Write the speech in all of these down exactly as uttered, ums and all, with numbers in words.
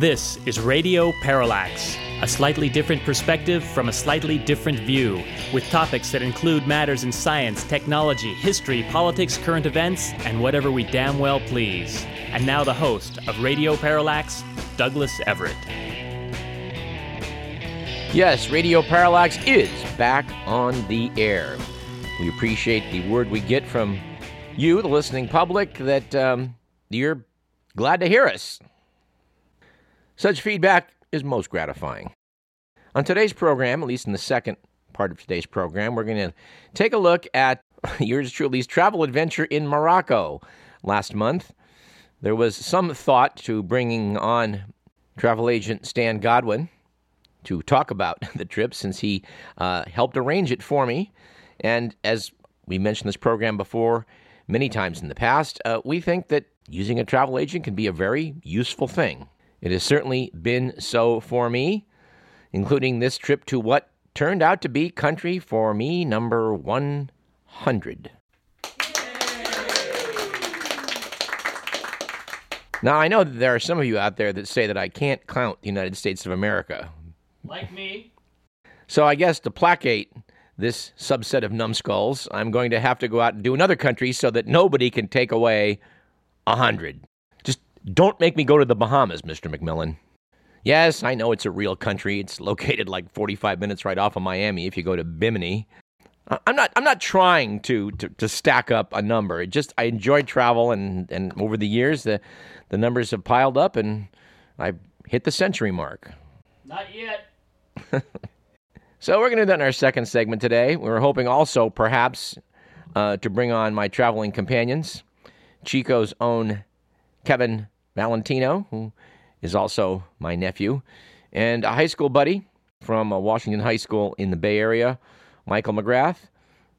This is Radio Parallax, a slightly different perspective from a slightly different view, with topics that include matters in science, technology, history, politics, current events, and whatever we damn well please. And now the host of Radio Parallax, Douglas Everett. Yes, Radio Parallax is back on the air. We appreciate the word we get from you, the listening public, that um, you're glad to hear us. Such feedback is most gratifying. On today's program, at least in the second part of today's program, we're going to take a look at yours truly's travel adventure in Morocco. Last month, there was some thought to bringing on travel agent Stan Godwin to talk about the trip, since he uh, helped arrange it for me. And as we mentioned this program before many times in the past, uh, we think that using a travel agent can be a very useful thing. It has certainly been so for me, including this trip to what turned out to be country for me number one hundred. Now, I know that there are some of you out there that say that I can't count the United States of America. Like me. So I guess to placate this subset of numbskulls, I'm going to have to go out and do another country so that nobody can take away a hundred. Just don't make me go to the Bahamas, Mister McMillan. Yes, I know it's a real country. It's located like forty-five minutes right off of Miami if you go to Bimini. I'm not I'm not trying to, to, to stack up a number. It just, I enjoy travel, and, and over the years, the, the numbers have piled up, and I've hit the century mark. Not yet. So we're going to do that in our second segment today. We were hoping also, perhaps, uh, to bring on my traveling companions, Chico's own Kevin Valentino, who is also my nephew, and a high school buddy from uh, Washington High School in the Bay Area, Michael McGrath,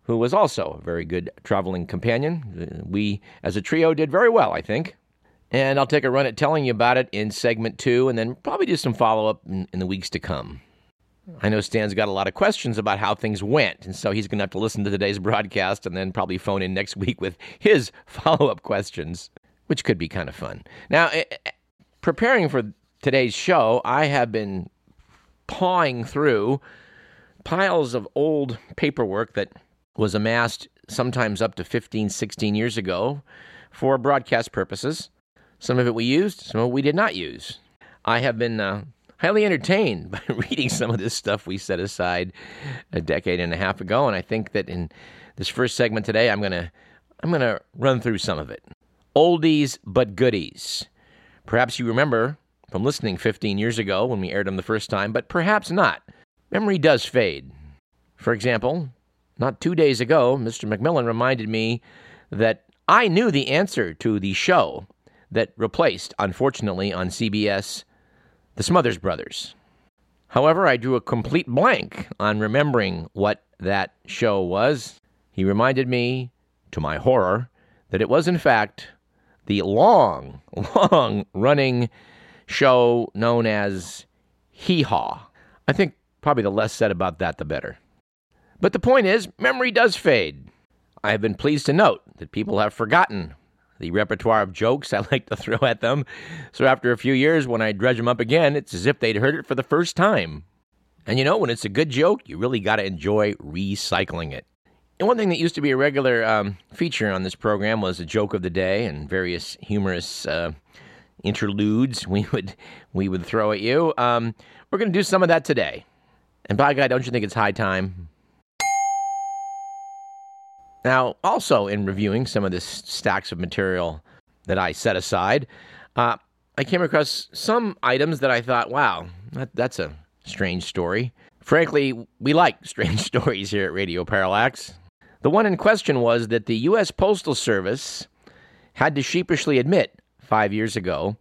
who was also a very good traveling companion. We, as a trio, did very well, I think. And I'll take a run at telling you about it in segment two, and then probably do some follow-up in, in the weeks to come. I know Stan's got a lot of questions about how things went, and so he's going to have to listen to today's broadcast and then probably phone in next week with his follow-up questions, which could be kind of fun. Now, preparing for today's show, I have been pawing through piles of old paperwork that was amassed sometimes up to fifteen, sixteen years ago for broadcast purposes. Some of it we used, some of it we did not use. I have been Uh, highly entertained by reading some of this stuff we set aside a decade and a half ago, and I think that in this first segment today, I'm gonna I'm gonna run through some of it. Oldies but goodies. Perhaps you remember from listening fifteen years ago when we aired them the first time, but perhaps not. Memory does fade. For example, not two days ago, Mister McMillan reminded me that I knew the answer to the show that replaced, unfortunately, on C B S, The Smothers Brothers. However, I drew a complete blank on remembering what that show was. He reminded me, to my horror, that it was, in fact, the long, long-running show known as Hee Haw. I think probably the less said about that, the better. But the point is, memory does fade. I have been pleased to note that people have forgotten the repertoire of jokes I like to throw at them. So after a few years, when I dredge them up again, it's as if they'd heard it for the first time. And you know, when it's a good joke, you really got to enjoy recycling it. And one thing that used to be a regular um, feature on this program was a joke of the day and various humorous uh, interludes we would we would throw at you. Um, we're going to do some of that today. And by God, don't you think it's high time? Now, also in reviewing some of this stacks of material that I set aside, uh, I came across some items that I thought, wow, that, that's a strange story. Frankly, we like strange stories here at Radio Parallax. The one in question was that the U S Postal Service had to sheepishly admit five years ago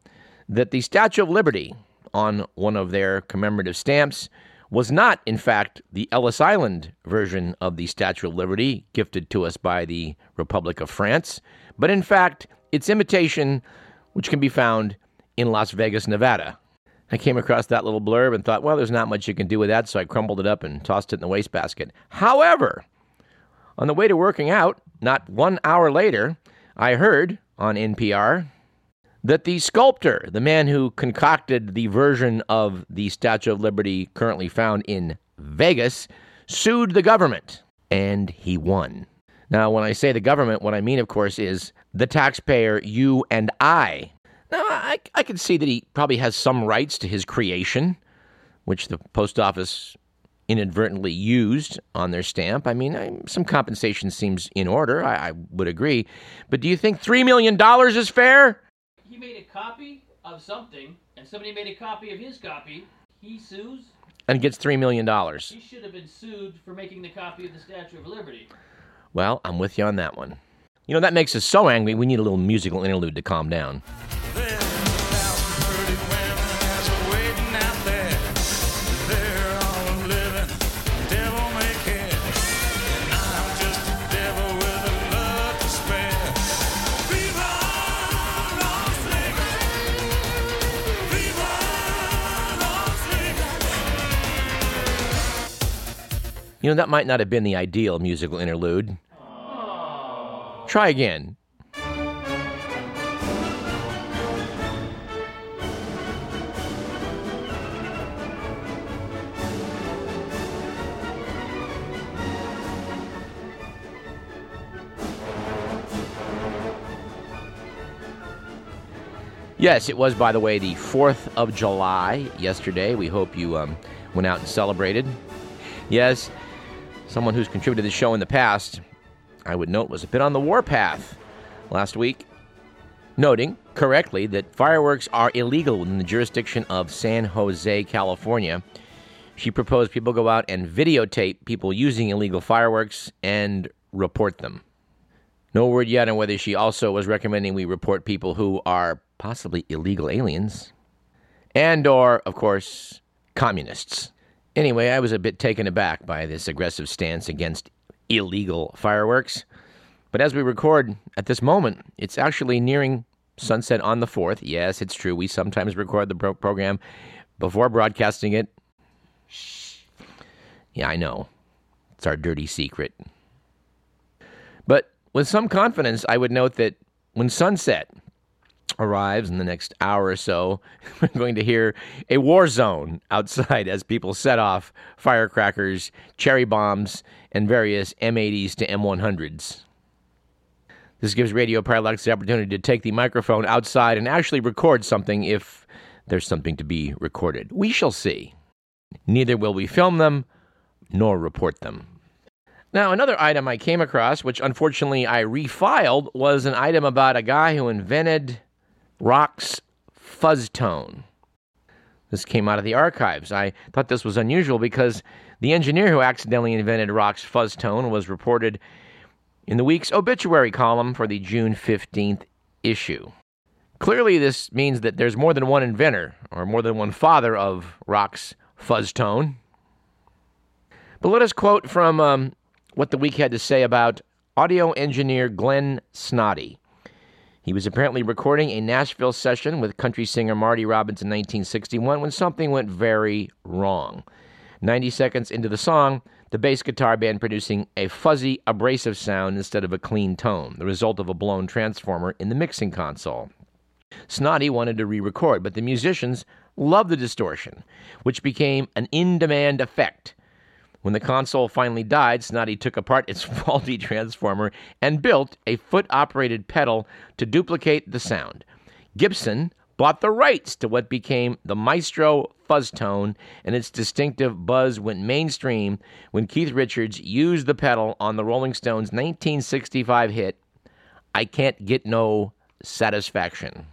that the Statue of Liberty on one of their commemorative stamps was not, in fact, the Ellis Island version of the Statue of Liberty gifted to us by the Republic of France, but in fact, its imitation, which can be found in Las Vegas, Nevada. I came across that little blurb and thought, well, there's not much you can do with that, so I crumbled it up and tossed it in the wastebasket. However, on the way to working out, not one hour later, I heard on N P R that the sculptor, the man who concocted the version of the Statue of Liberty currently found in Vegas, sued the government, and he won. Now, when I say the government, what I mean, of course, is the taxpayer, you and I. Now, I, I can see that he probably has some rights to his creation, which the post office inadvertently used on their stamp. I mean, I, some compensation seems in order. I, I would agree. But do you think three million dollars is fair? He made a copy of something, and somebody made a copy of his copy. He sues? And gets three million dollars. He should have been sued for making the copy of the Statue of Liberty. Well, I'm with you on that one. You know, that makes us so angry, we need a little musical interlude to calm down. You know, that might not have been the ideal musical interlude. Aww. Try again. Yes, it was, by the way, the fourth of July yesterday. We hope you um, went out and celebrated. Yes. Someone who's contributed to the show in the past, I would note, was a bit on the warpath last week, noting correctly that fireworks are illegal within the jurisdiction of San Jose, California. She proposed people go out and videotape people using illegal fireworks and report them. No word yet on whether she also was recommending we report people who are possibly illegal aliens and or, of course, communists. Anyway, I was a bit taken aback by this aggressive stance against illegal fireworks. But as we record at this moment, it's actually nearing sunset on the fourth. Yes, it's true. We sometimes record the pro- program before broadcasting it. Shh. Yeah, I know. It's our dirty secret. But with some confidence, I would note that when sunset arrives in the next hour or so, we're going to hear a war zone outside as people set off firecrackers, cherry bombs, and various M eighties to M one hundreds. This gives Radio Parallax the opportunity to take the microphone outside and actually record something if there's something to be recorded. We shall see. Neither will we film them nor report them. Now, another item I came across, which unfortunately I refiled, was an item about a guy who invented rock's fuzz tone. This came out of the archives. I thought this was unusual because the engineer who accidentally invented rock's fuzz tone was reported in the week's obituary column for the June fifteenth issue. Clearly, this means that there's more than one inventor, or more than one father of rock's fuzz tone. But let us quote from um, what the week had to say about audio engineer Glenn Snoddy. He was apparently recording a Nashville session with country singer Marty Robbins in nineteen sixty-one when something went very wrong. ninety seconds into the song, the bass guitar band producing a fuzzy, abrasive sound instead of a clean tone, the result of a blown transformer in the mixing console. Snoddy wanted to re-record, but the musicians loved the distortion, which became an in-demand effect. When the console finally died, Snoddy took apart its faulty transformer and built a foot-operated pedal to duplicate the sound. Gibson bought the rights to what became the Maestro fuzz tone, and its distinctive buzz went mainstream when Keith Richards used the pedal on the Rolling Stones' nineteen sixty-five hit, I Can't Get No Satisfaction.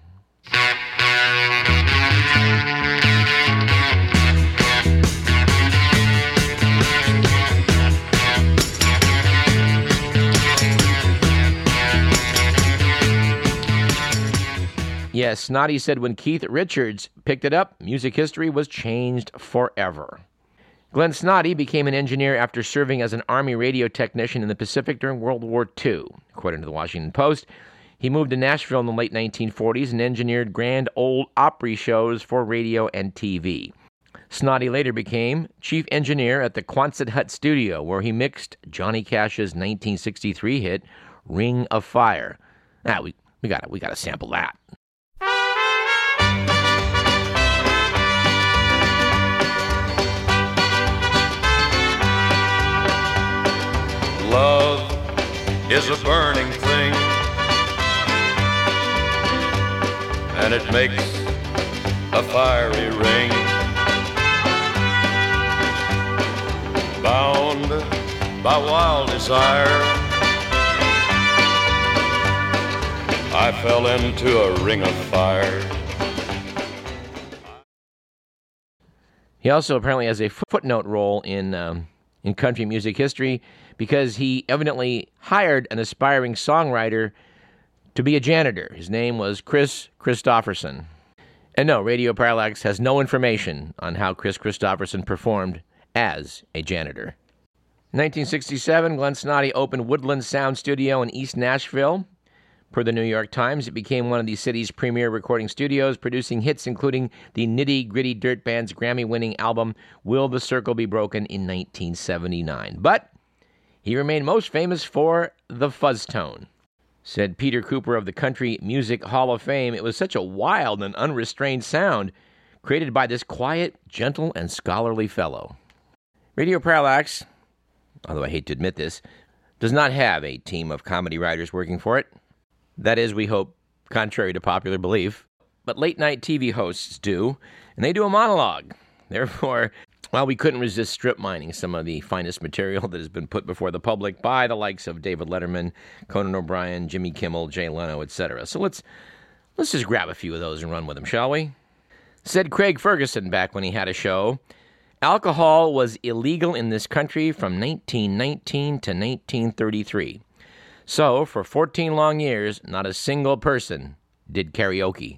Yes, Snoddy said when Keith Richards picked it up, music history was changed forever. Glenn Snoddy became an engineer after serving as an Army radio technician in the Pacific during World War Two. According to the Washington Post, he moved to Nashville in the late nineteen forties and engineered grand old Opry shows for radio and T V. Snoddy later became chief engineer at the Quonset Hut studio, where he mixed Johnny Cash's nineteen sixty-three hit, Ring of Fire. Ah, we, we gotta, we gotta sample that. is a burning thing, and it makes a fiery ring, bound by wild desire. I fell into a ring of fire. He also apparently has a footnote role in um, in country music history, because he evidently hired an aspiring songwriter to be a janitor. His name was Kris Kristofferson. And no, Radio Parallax has no information on how Kris Kristofferson performed as a janitor. In nineteen sixty-seven, Glenn Snoddy opened Woodland Sound Studio in East Nashville. Per the New York Times, it became one of the city's premier recording studios, producing hits including the Nitty Gritty Dirt Band's Grammy-winning album Will the Circle Be Broken in nineteen seventy-nine. But he remained most famous for the fuzz tone. Said Peter Cooper of the Country Music Hall of Fame, it was such a wild and unrestrained sound created by this quiet, gentle, and scholarly fellow. Radio Parallax, although I hate to admit this, does not have a team of comedy writers working for it. That is, we hope, contrary to popular belief. But late-night T V hosts do, and they do a monologue. Therefore, while we couldn't resist strip mining some of the finest material that has been put before the public by the likes of David Letterman, Conan O'Brien, Jimmy Kimmel, Jay Leno, et cetera. So let's let's just grab a few of those and run with them, shall we? Said Craig Ferguson back when he had a show, alcohol was illegal in this country from nineteen nineteen to nineteen thirty-three. So for fourteen long years, not a single person did karaoke.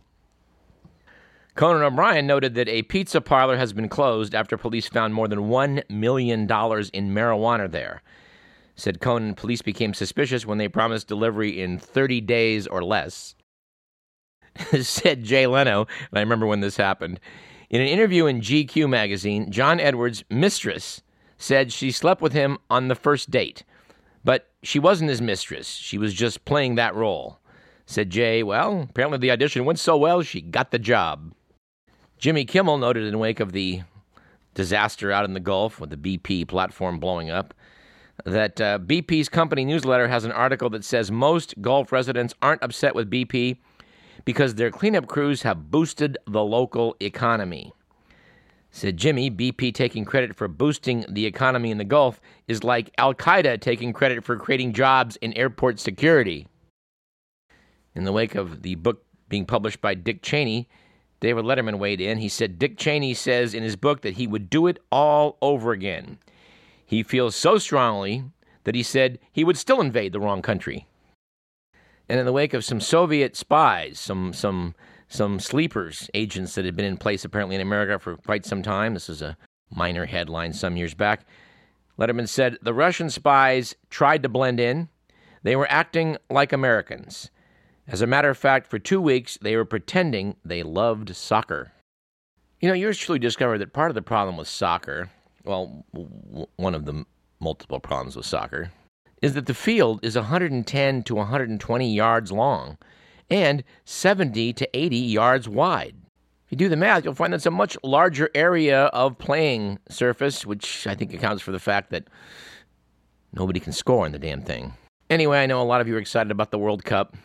Conan O'Brien noted that a pizza parlor has been closed after police found more than one million dollars in marijuana there. Said Conan, police became suspicious when they promised delivery in thirty days or less. Said Jay Leno, and I remember when this happened, in an interview in G Q magazine, John Edwards' mistress said she slept with him on the first date, but she wasn't his mistress. She was just playing that role. Said Jay, well, apparently the audition went so well, she got the job. Jimmy Kimmel noted in wake of the disaster out in the Gulf with the B P platform blowing up that uh, B P's company newsletter has an article that says most Gulf residents aren't upset with B P because their cleanup crews have boosted the local economy. Said Jimmy, B P taking credit for boosting the economy in the Gulf is like Al-Qaeda taking credit for creating jobs in airport security. In the wake of the book being published by Dick Cheney, David Letterman weighed in. He said, Dick Cheney says in his book that he would do it all over again. He feels so strongly that he said he would still invade the wrong country. And in the wake of some Soviet spies, some some some sleepers, agents that had been in place apparently in America for quite some time, this is a minor headline some years back, Letterman said, the Russian spies tried to blend in. They were acting like Americans. As a matter of fact, for two weeks, they were pretending they loved soccer. You know, yours truly discovered that part of the problem with soccer, well, w- one of the m- multiple problems with soccer, is that the field is one hundred ten to one hundred twenty yards long and seventy to eighty yards wide. If you do the math, you'll find that's a much larger area of playing surface, which I think accounts for the fact that nobody can score in the damn thing. Anyway, I know a lot of you are excited about the World Cup.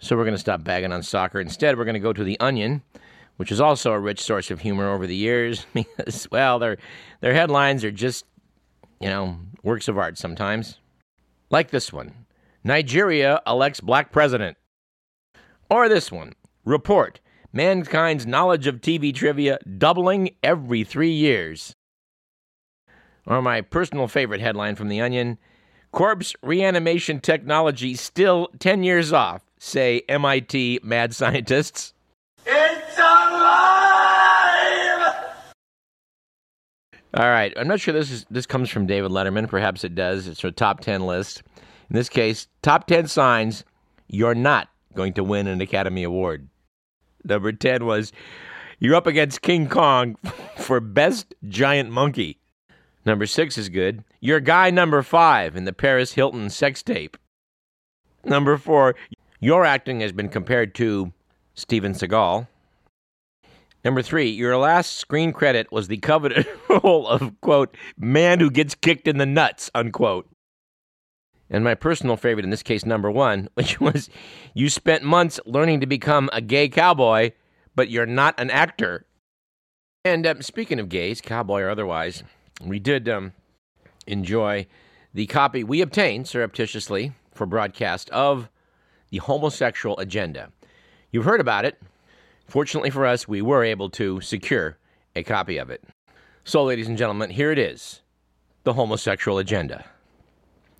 So we're going to stop bagging on soccer. Instead, we're going to go to the Onion, which is also a rich source of humor over the years because, well, their their headlines are just, you know, works of art sometimes. Like this one, Nigeria elects black president. Or this one, report, mankind's knowledge of T V trivia doubling every three years. Or my personal favorite headline from the Onion, corpse reanimation technology still ten years off, say M I T mad scientists. It's alive! All right, I'm not sure this is this comes from David Letterman. Perhaps it does. It's a top ten list. In this case, top ten signs you're not going to win an Academy Award. Number ten was, you're up against King Kong for Best Giant Monkey. Number six is good. You're guy number five in the Paris Hilton sex tape. Number four, your acting has been compared to Steven Seagal. Number three, your last screen credit was the coveted role of, quote, man who gets kicked in the nuts, unquote. and my personal favorite, in this case, number one, which was you spent months learning to become a gay cowboy, but you're not an actor. And um, speaking of gays, cowboy or otherwise, we did um, enjoy the copy we obtained surreptitiously for broadcast of The Homosexual Agenda. You've heard about it. Fortunately for us, we were able to secure a copy of it. So, ladies and gentlemen, here it is, The Homosexual Agenda.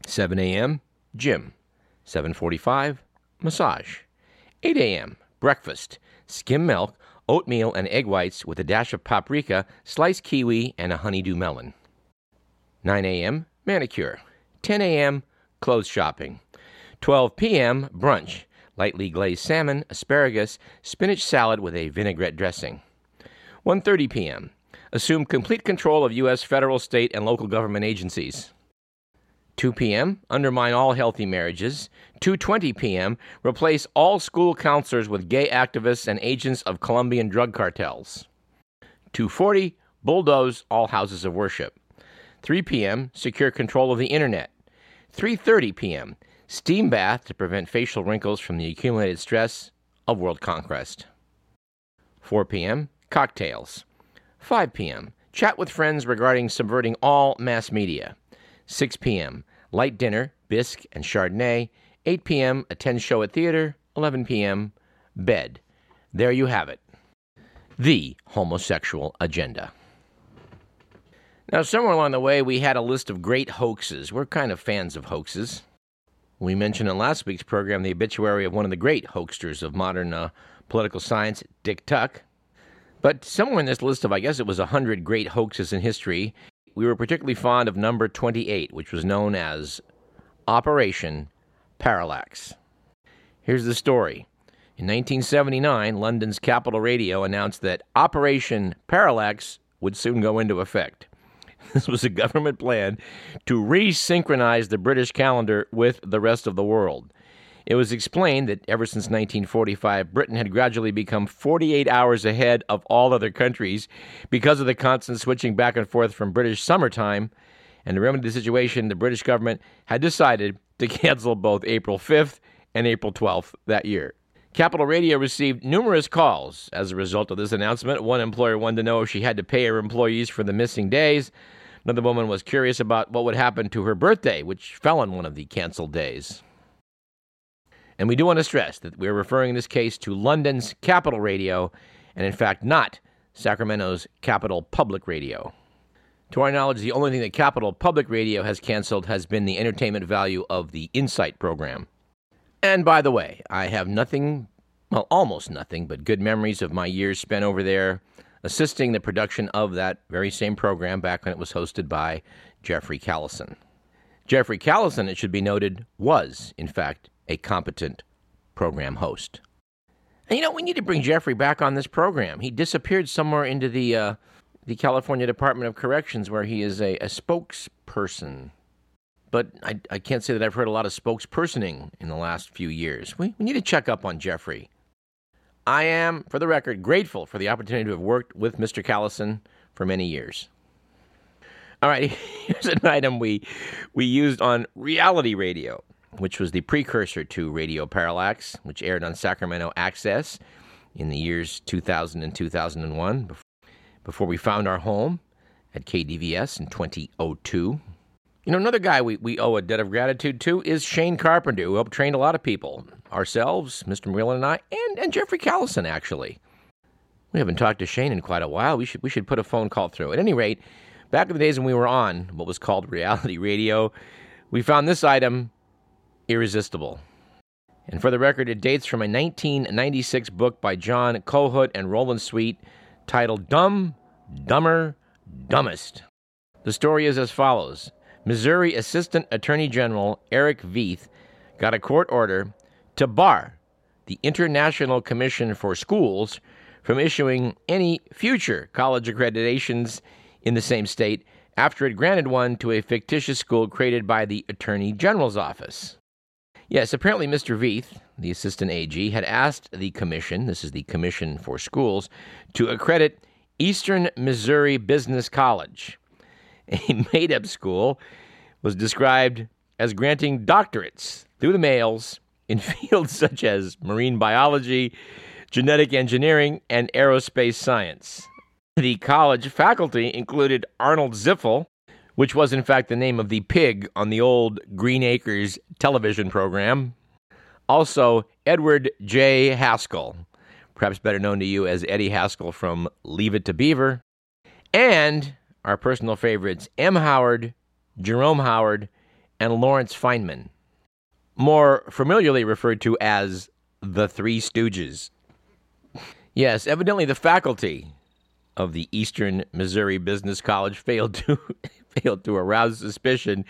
seven a.m., gym. seven forty-five, massage. eight a.m., breakfast, skim milk, oatmeal and egg whites with a dash of paprika, sliced kiwi, and a honeydew melon. nine a.m., manicure. ten a.m., clothes shopping. twelve p.m., brunch. Lightly glazed salmon, asparagus, spinach salad with a vinaigrette dressing. one thirty p.m., assume complete control of U S federal, state, and local government agencies. two p.m., undermine all healthy marriages. two twenty p.m., replace all school counselors with gay activists and agents of Colombian drug cartels. two forty, bulldoze all houses of worship. three p.m., secure control of the internet. three thirty p.m., steam bath to prevent facial wrinkles from the accumulated stress of world conquest. four p.m., cocktails. five p.m., chat with friends regarding subverting all mass media. six p.m., light dinner, bisque and Chardonnay. eight p.m., attend show at theater. eleven p.m., bed. There you have it. The Homosexual Agenda. Now, somewhere along the way, we had a list of great hoaxes. We're kind of fans of hoaxes. We mentioned in last week's program the obituary of one of the great hoaxsters of modern uh, political science, Dick Tuck. But somewhere in this list of, I guess it was one hundred great hoaxes in history, we were particularly fond of number twenty-eight, which was known as Operation Parallax. Here's the story. In nineteen seventy-nine, London's Capital Radio announced that Operation Parallax would soon go into effect. This was a government plan to resynchronize the British calendar with the rest of the world. It was explained that ever since nineteen forty-five, Britain had gradually become forty-eight hours ahead of all other countries because of the constant switching back and forth from British summertime. And to remedy the situation, the British government had decided to cancel both April fifth and April twelfth that year. Capital Radio received numerous calls as a result of this announcement. One employer wanted to know if she had to pay her employees for the missing days. Another woman was curious about what would happen to her birthday, which fell on one of the canceled days. And we do want to stress that we're referring in this case to London's Capital Radio and, in fact, not Sacramento's Capital Public Radio. To our knowledge, the only thing that Capital Public Radio has canceled has been the entertainment value of the Insight program. And, by the way, I have nothing, well, almost nothing, but good memories of my years spent over there assisting the production of that very same program back when it was hosted by Jeffrey Callison. Jeffrey Callison, it should be noted, was, in fact, a competent program host. And, you know, we need to bring Jeffrey back on this program. He disappeared somewhere into the uh, the California Department of Corrections, where he is a, a spokesperson. But I, I can't say that I've heard a lot of spokespersoning in the last few years. We, we need to check up on Jeffrey. I am, for the record, grateful for the opportunity to have worked with Mister Callison for many years. All right, here's an item we we used on Reality Radio, which was the precursor to Radio Parallax, which aired on Sacramento Access in the years two thousand and two thousand one, before we found our home at K D V S in twenty oh two. You know, another guy we, we owe a debt of gratitude to is Shane Carpenter, who helped train a lot of people, ourselves, Mister Murillo and I, and, and Jeffrey Callison, actually. We haven't talked to Shane in quite a while. We should, we should put a phone call through. At any rate, back in the days when we were on what was called Reality Radio, we found this item irresistible. And for the record, it dates from a nineteen ninety-six book by John Kohut and Roland Sweet titled Dumb, Dumber, Dumbest. The story is as follows. Missouri Assistant Attorney General Eric Vieth got a court order to bar the International Commission for Schools from issuing any future college accreditations in the same state after it granted one to a fictitious school created by the Attorney General's office. Yes, apparently Mister Vieth, the assistant A G, had asked the commission, this is the Commission for Schools, to accredit Eastern Missouri Business College. A made-up school was described as granting doctorates through the mails in fields such as marine biology, genetic engineering, and aerospace science. The college faculty included Arnold Ziffel, which was in fact the name of the pig on the old Green Acres television program. Also, Edward J. Haskell, perhaps better known to you as Eddie Haskell from Leave It to Beaver, and our personal favorites, M. Howard, Jerome Howard, and Lawrence Feynman, more familiarly referred to as the Three Stooges. Yes, evidently the faculty of the Eastern Missouri Business College failed to failed to arouse suspicion,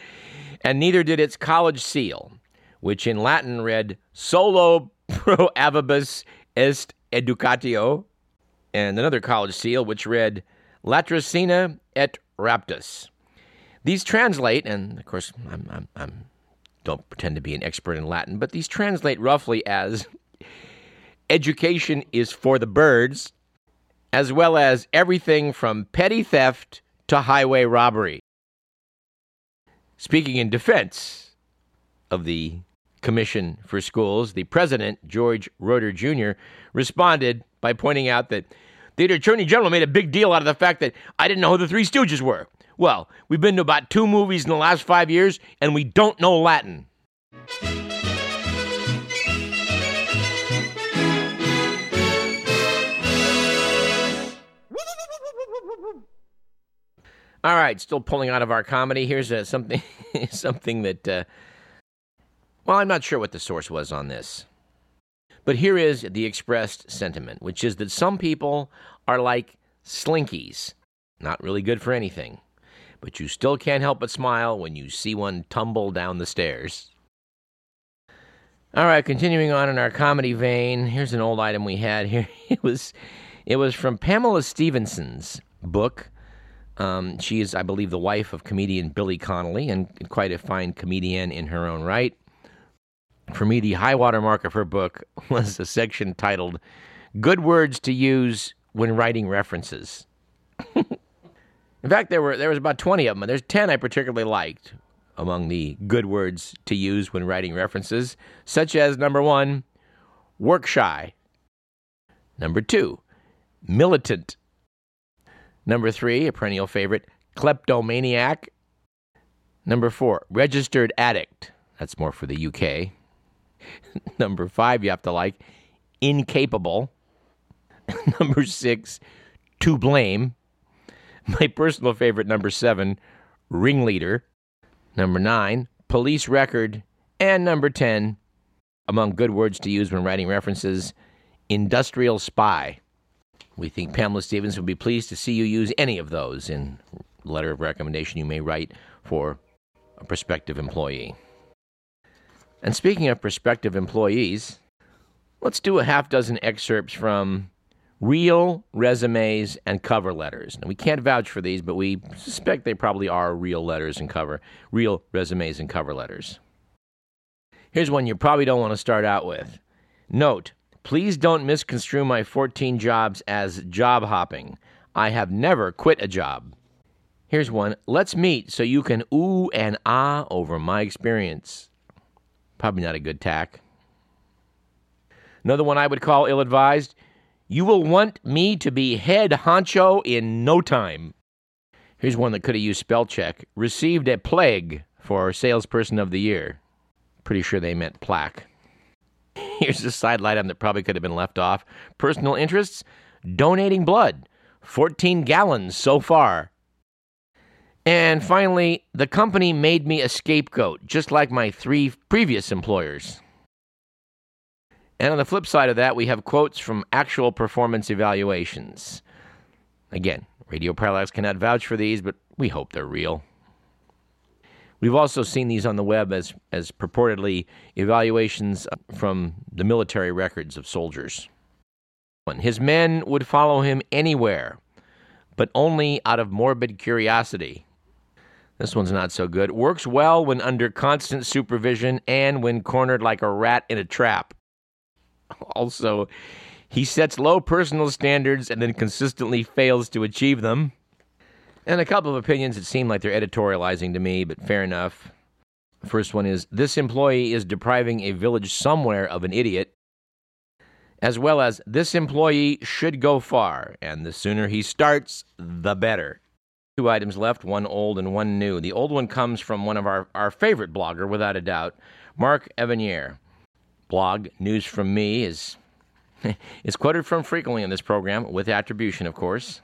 and neither did its college seal, which in Latin read Solo Pro Avibus Est Educatio, and another college seal which read Latrocina et Raptus. These translate, and of course, I'm, I'm, I'm don't pretend to be an expert in Latin, but these translate roughly as education is for the birds, as well as everything from petty theft to highway robbery. Speaking in defense of the Commission for Schools, the president, George Roeder Junior, responded by pointing out that the Attorney General made a big deal out of the fact that I didn't know who the Three Stooges were. Well, we've been to about two movies in the last five years, and we don't know Latin. All right, still pulling out of our comedy. Here's uh, something something that, uh, well, I'm not sure what the source was on this. But here is the expressed sentiment, which is that some people are like slinkies, not really good for anything. But you still can't help but smile when you see one tumble down the stairs. All right, continuing on in our comedy vein, here's an old item we had here. It was, it was from Pamela Stevenson's book. Um, she is, I believe, the wife of comedian Billy Connolly, and quite a fine comedian in her own right. For me, the high water mark of her book was a section titled, Good Words to Use When Writing References. In fact, there were there was about twenty of them, and there's ten I particularly liked among the good words to use when writing references, such as, number one, work shy. Number two, militant. Number three, a perennial favorite, kleptomaniac. Number four, registered addict. That's more for the U K. Number five, you have to like, incapable. Number six, to blame. My personal favorite, number seven, ringleader. Number nine, police record. And number ten, among good words to use when writing references, industrial spy. We think Pamela Stevens would be pleased to see you use any of those in a letter of recommendation you may write for a prospective employee. And speaking of prospective employees, let's do a half dozen excerpts from real resumes and cover letters. Now, we can't vouch for these, but we suspect they probably are real letters and cover, real resumes and cover letters. Here's one you probably don't want to start out with. Note, please don't misconstrue my fourteen jobs as job hopping. I have never quit a job. Here's one. Let's meet so you can ooh and ah over my experience. Probably not a good tack. Another one I would call ill-advised. You will want me to be head honcho in no time. Here's one that could have used spell check. Received a plague for salesperson of the year. Pretty sure they meant plaque. Here's a side item that probably could have been left off. Personal interests, donating blood, fourteen gallons so far. And finally, the company made me a scapegoat, just like my three previous employers. And on the flip side of that, we have quotes from actual performance evaluations. Again, Radio Parallax cannot vouch for these, but we hope they're real. We've also seen these on the web as, as purportedly evaluations from the military records of soldiers. His men would follow him anywhere, but only out of morbid curiosity. This one's not so good. Works well when under constant supervision and when cornered like a rat in a trap. Also, he sets low personal standards and then consistently fails to achieve them. And a couple of opinions that seem like they're editorializing to me, but fair enough. First one is, this employee is depriving a village somewhere of an idiot, as well as this employee should go far, and the sooner he starts, the better. Two items left, one old and one new. The old one comes from one of our, our favorite blogger, without a doubt, Mark Evanier. Blog News From Me is, is quoted from frequently in this program, with attribution, of course.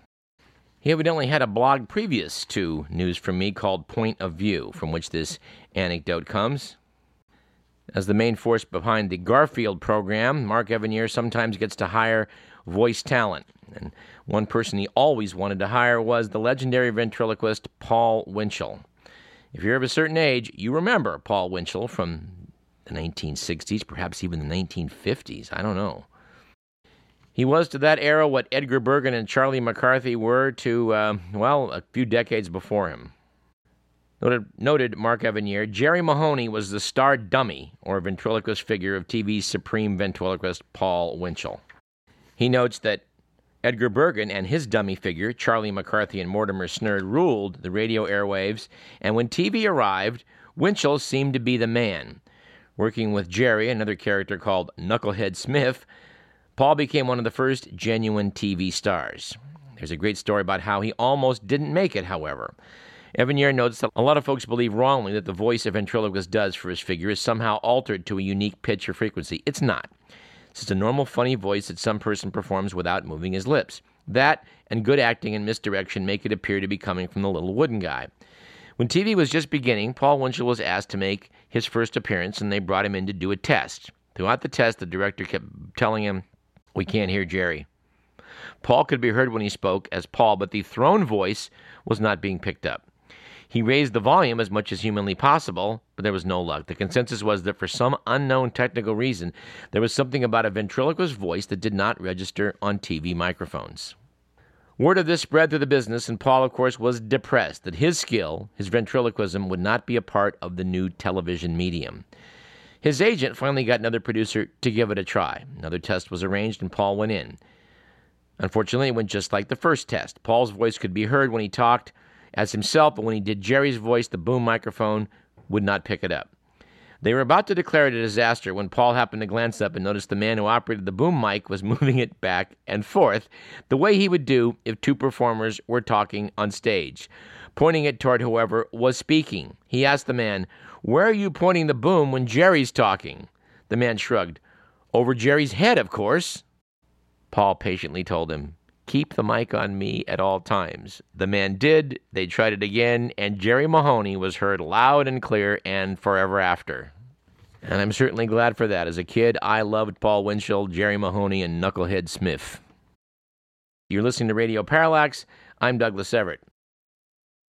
He evidently had a blog previous to News From Me called Point of View, from which this anecdote comes. As the main force behind the Garfield program, Mark Evanier sometimes gets to hire voice talent. And one person he always wanted to hire was the legendary ventriloquist Paul Winchell. If you're of a certain age, you remember Paul Winchell from the nineteen sixties, perhaps even the nineteen fifties, I don't know. He was to that era what Edgar Bergen and Charlie McCarthy were to, uh, well, a few decades before him. Noted, noted Mark Evanier, Jerry Mahoney was the star dummy or ventriloquist figure of T V's supreme ventriloquist Paul Winchell. He notes that Edgar Bergen and his dummy figure, Charlie McCarthy and Mortimer Snerd, ruled the radio airwaves, and when T V arrived, Winchell seemed to be the man. Working with Jerry, another character called Knucklehead Smith, Paul became one of the first genuine T V stars. There's a great story about how he almost didn't make it, however. Evanier notes that a lot of folks believe wrongly that the voice a ventriloquist does for his figure is somehow altered to a unique pitch or frequency. It's not. It's just a normal, funny voice that some person performs without moving his lips. That and good acting and misdirection make it appear to be coming from the little wooden guy. When T V was just beginning, Paul Winchell was asked to make his first appearance, and they brought him in to do a test. Throughout the test, the director kept telling him, "We can't hear Jerry." Paul could be heard when he spoke as Paul, but the throne voice was not being picked up. He raised the volume as much as humanly possible, but there was no luck. The consensus was that for some unknown technical reason, there was something about a ventriloquist voice that did not register on T V microphones. Word of this spread through the business, and Paul, of course, was depressed that his skill, his ventriloquism, would not be a part of the new television medium. His agent finally got another producer to give it a try. Another test was arranged, and Paul went in. Unfortunately, it went just like the first test. Paul's voice could be heard when he talked as himself, but when he did Jerry's voice, the boom microphone would not pick it up. They were about to declare it a disaster when Paul happened to glance up and noticed the man who operated the boom mic was moving it back and forth, the way he would do if two performers were talking on stage. Pointing it toward whoever was speaking, he asked the man, "Where are you pointing the boom when Jerry's talking?" The man shrugged. "Over Jerry's head, of course." Paul patiently told him, "Keep the mic on me at all times." The man did, they tried it again, and Jerry Mahoney was heard loud and clear and forever after. And I'm certainly glad for that. As a kid, I loved Paul Winchell, Jerry Mahoney, and Knucklehead Smith. You're listening to Radio Parallax. I'm Douglas Everett.